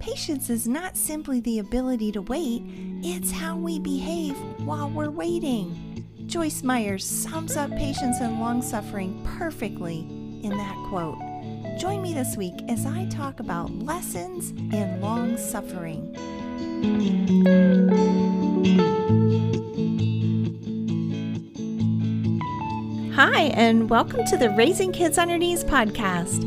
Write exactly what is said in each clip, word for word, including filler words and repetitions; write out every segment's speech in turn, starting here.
Patience is not simply the ability to wait, it's how we behave while we're waiting. Joyce Meyer sums up patience and long-suffering perfectly in that quote. Join me this week as I talk about lessons in long-suffering. Hi, and welcome to the Raising Kids on Your Knees podcast.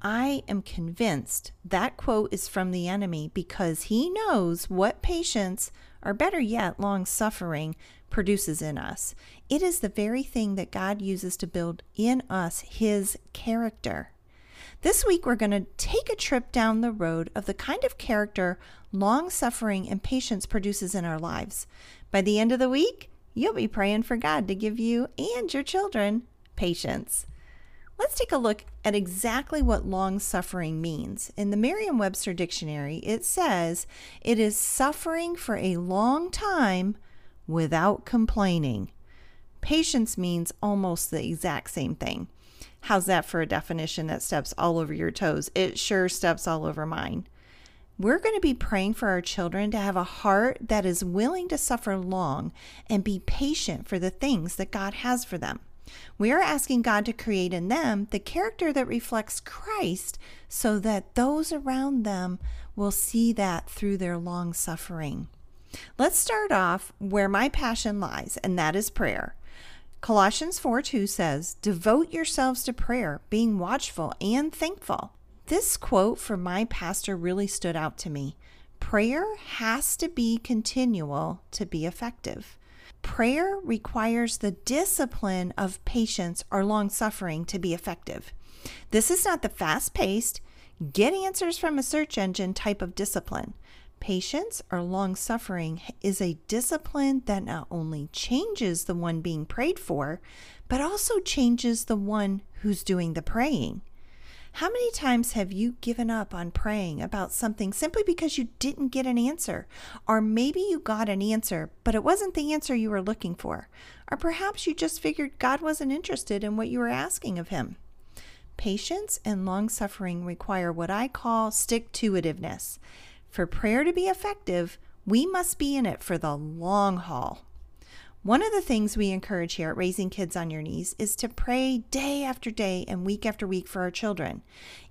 I am convinced that quote is from the enemy because he knows what patience, or better yet, long-suffering, produces in us. It is the very thing that God uses to build in us His character. This week we're going to take a trip down the road of the kind of character long-suffering and patience produces in our lives. By the end of the week, you'll be praying for God to give you and your children patience. Let's take a look at exactly what long-suffering means. In the Merriam-Webster dictionary, it says, it is suffering for a long time without complaining. Patience means almost the exact same thing. How's that for a definition that steps all over your toes? It sure steps all over mine. We're going to be praying for our children to have a heart that is willing to suffer long and be patient for the things that God has for them. We are asking God to create in them the character that reflects Christ so that those around them will see that through their long suffering. Let's start off where my passion lies, and that is prayer. Colossians four two says, "Devote yourselves to prayer, being watchful and thankful." This quote from my pastor really stood out to me. Prayer has to be continual to be effective. Prayer requires the discipline of patience or long-suffering to be effective. This is not the fast-paced, get answers from a search engine type of discipline. Patience or long-suffering is a discipline that not only changes the one being prayed for, but also changes the one who's doing the praying. How many times have you given up on praying about something simply because you didn't get an answer? Or maybe you got an answer, but it wasn't the answer you were looking for. Or perhaps you just figured God wasn't interested in what you were asking of Him. Patience and long-suffering require what I call stick-to-itiveness. For prayer to be effective, we must be in it for the long haul. One of the things we encourage here at Raising Kids on Your Knees is to pray day after day and week after week for our children.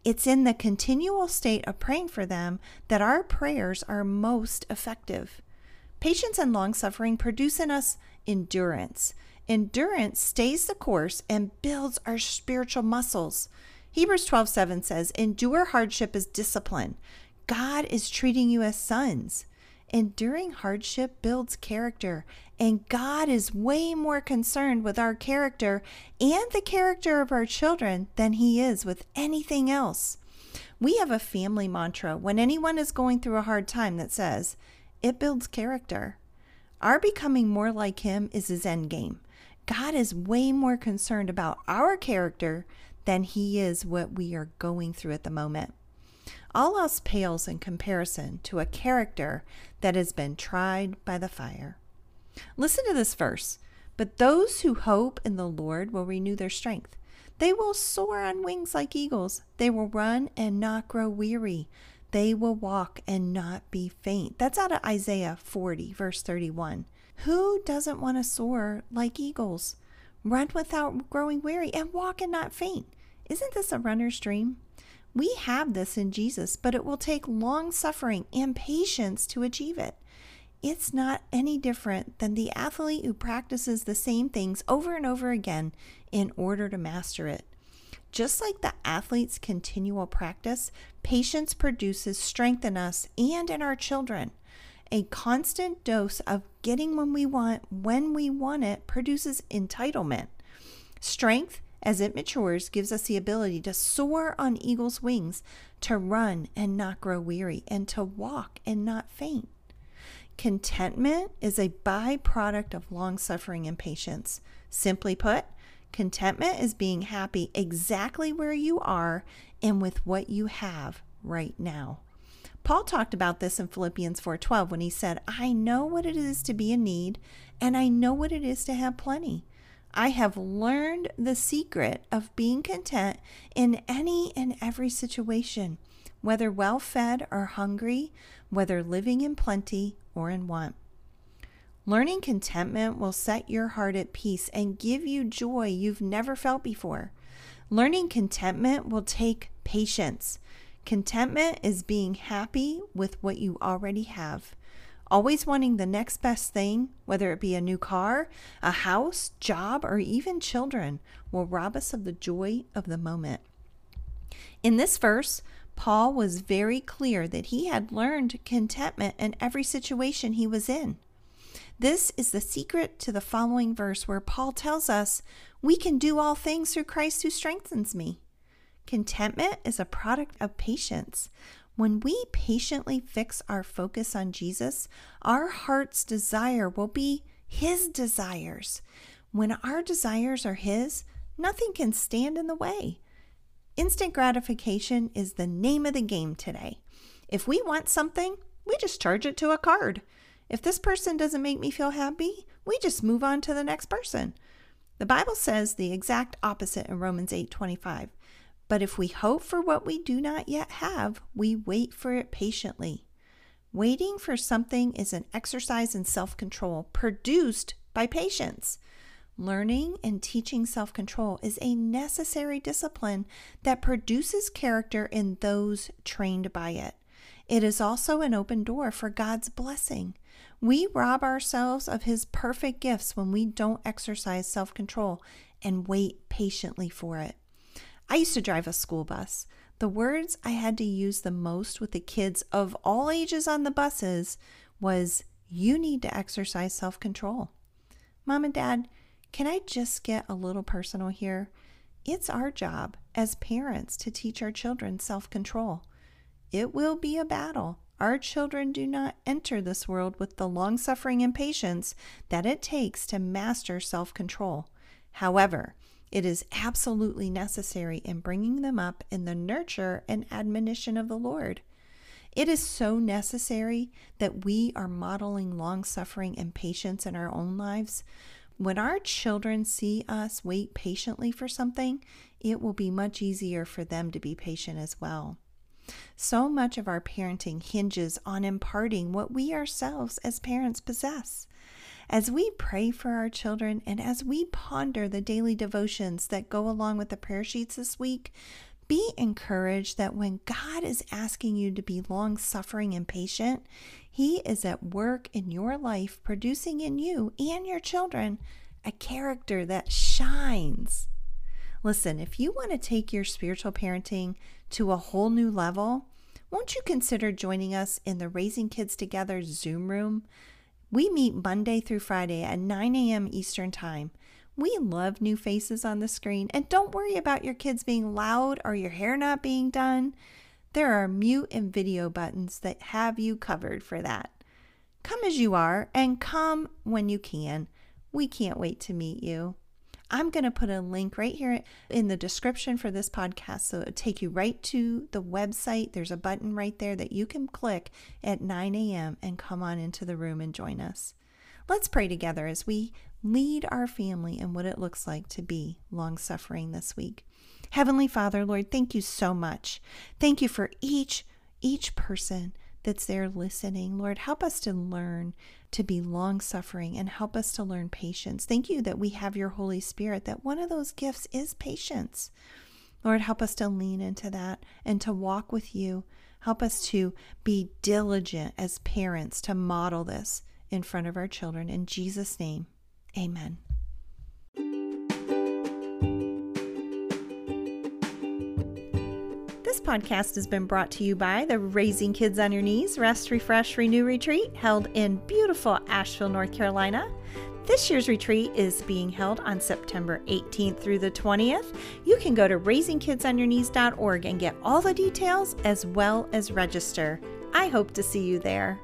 It's in the continual state of praying for them that our prayers are most effective. Patience and long-suffering produce in us endurance. Endurance stays the course and builds our spiritual muscles. Hebrews twelve seven says, "Endure hardship as discipline. God is treating you as sons." Enduring hardship builds character, and God is way more concerned with our character and the character of our children than He is with anything else. We have a family mantra when anyone is going through a hard time that says, "It builds character." Our becoming more like Him is His end game. God is way more concerned about our character than He is what we are going through at the moment. All else pales in comparison to a character that has been tried by the fire. Listen to this verse. "But those who hope in the Lord will renew their strength. They will soar on wings like eagles. They will run and not grow weary. They will walk and not be faint." That's out of Isaiah forty, verse thirty-one. Who doesn't want to soar like eagles, run without growing weary, and walk and not faint? Isn't this a runner's dream? We have this in Jesus, but it will take long suffering and patience to achieve it. It's not any different than the athlete who practices the same things over and over again in order to master it. Just like the athlete's continual practice, patience produces strength in us and in our children. A constant dose of getting what we want when we want it produces entitlement. Strength as it matures, gives us the ability to soar on eagle's wings, to run and not grow weary, and to walk and not faint. Contentment is a byproduct of long-suffering and patience. Simply put, contentment is being happy exactly where you are and with what you have right now. Paul talked about this in Philippians four twelve when he said, I know what it is to be in need, and I know what it is to have plenty. I have learned the secret of being content in any and every situation, whether well-fed or hungry, whether living in plenty or in want. Learning contentment will set your heart at peace and give you joy you've never felt before. Learning contentment will take patience. Contentment is being happy with what you already have, always wanting the next best thing, whether it be a new car, a house, job, or even children, will rob us of the joy of the moment. In this verse, Paul was very clear that he had learned contentment in every situation he was in. This is the secret to the following verse where Paul tells us, we can do all things through Christ who strengthens me. Contentment is a product of patience. When we patiently fix our focus on Jesus, our heart's desire will be His desires. When our desires are His, nothing can stand in the way. Instant gratification is the name of the game today. If we want something, we just charge it to a card. If this person doesn't make me feel happy, we just move on to the next person. The Bible says the exact opposite in Romans eight twenty-five. But if we hope for what we do not yet have, we wait for it patiently. Waiting for something is an exercise in self-control produced by patience. Learning and teaching self-control is a necessary discipline that produces character in those trained by it. It is also an open door for God's blessing. We rob ourselves of His perfect gifts when we don't exercise self-control and wait patiently for it. I used to drive a school bus. The words I had to use the most with the kids of all ages on the buses was, you need to exercise self-control. Mom and Dad, can I just get a little personal here? It's our job as parents to teach our children self-control. It will be a battle. Our children do not enter this world with the long-suffering and patience that it takes to master self-control. However, it is absolutely necessary in bringing them up in the nurture and admonition of the Lord. It is so necessary that we are modeling long-suffering and patience in our own lives. When our children see us wait patiently for something, it will be much easier for them to be patient as well. So much of our parenting hinges on imparting what we ourselves as parents possess. As we pray for our children and as we ponder the daily devotions that go along with the prayer sheets this week, be encouraged that when God is asking you to be long-suffering and patient, He is at work in your life, producing in you and your children a character that shines. Listen, if you want to take your spiritual parenting to a whole new level, won't you consider joining us in the Raising Kids Together Zoom room? We meet Monday through Friday at nine a.m. Eastern Time. We love new faces on the screen, and don't worry about your kids being loud or your hair not being done. There are mute and video buttons that have you covered for that. Come as you are and come when you can. We can't wait to meet you. I'm going to put a link right here in the description for this podcast, so it'll take you right to the website. There's a button right there that you can click at nine a.m. and come on into the room and join us. Let's pray together as we lead our family in what it looks like to be long-suffering this week. Heavenly Father, Lord, thank you so much. Thank you for each, each person that's there listening. Lord, help us to learn to be long-suffering and help us to learn patience. Thank you that we have your Holy Spirit, that one of those gifts is patience. Lord, help us to lean into that and to walk with you. Help us to be diligent as parents to model this in front of our children. In Jesus' name, amen. podcast has been brought to you by the Raising Kids on Your Knees Rest, Refresh, Renew Retreat, held in beautiful Asheville, North Carolina. This year's retreat is being held on September eighteenth through the twentieth. You can go to raising kids on your knees dot org and get all the details as well as register. I hope to see you there.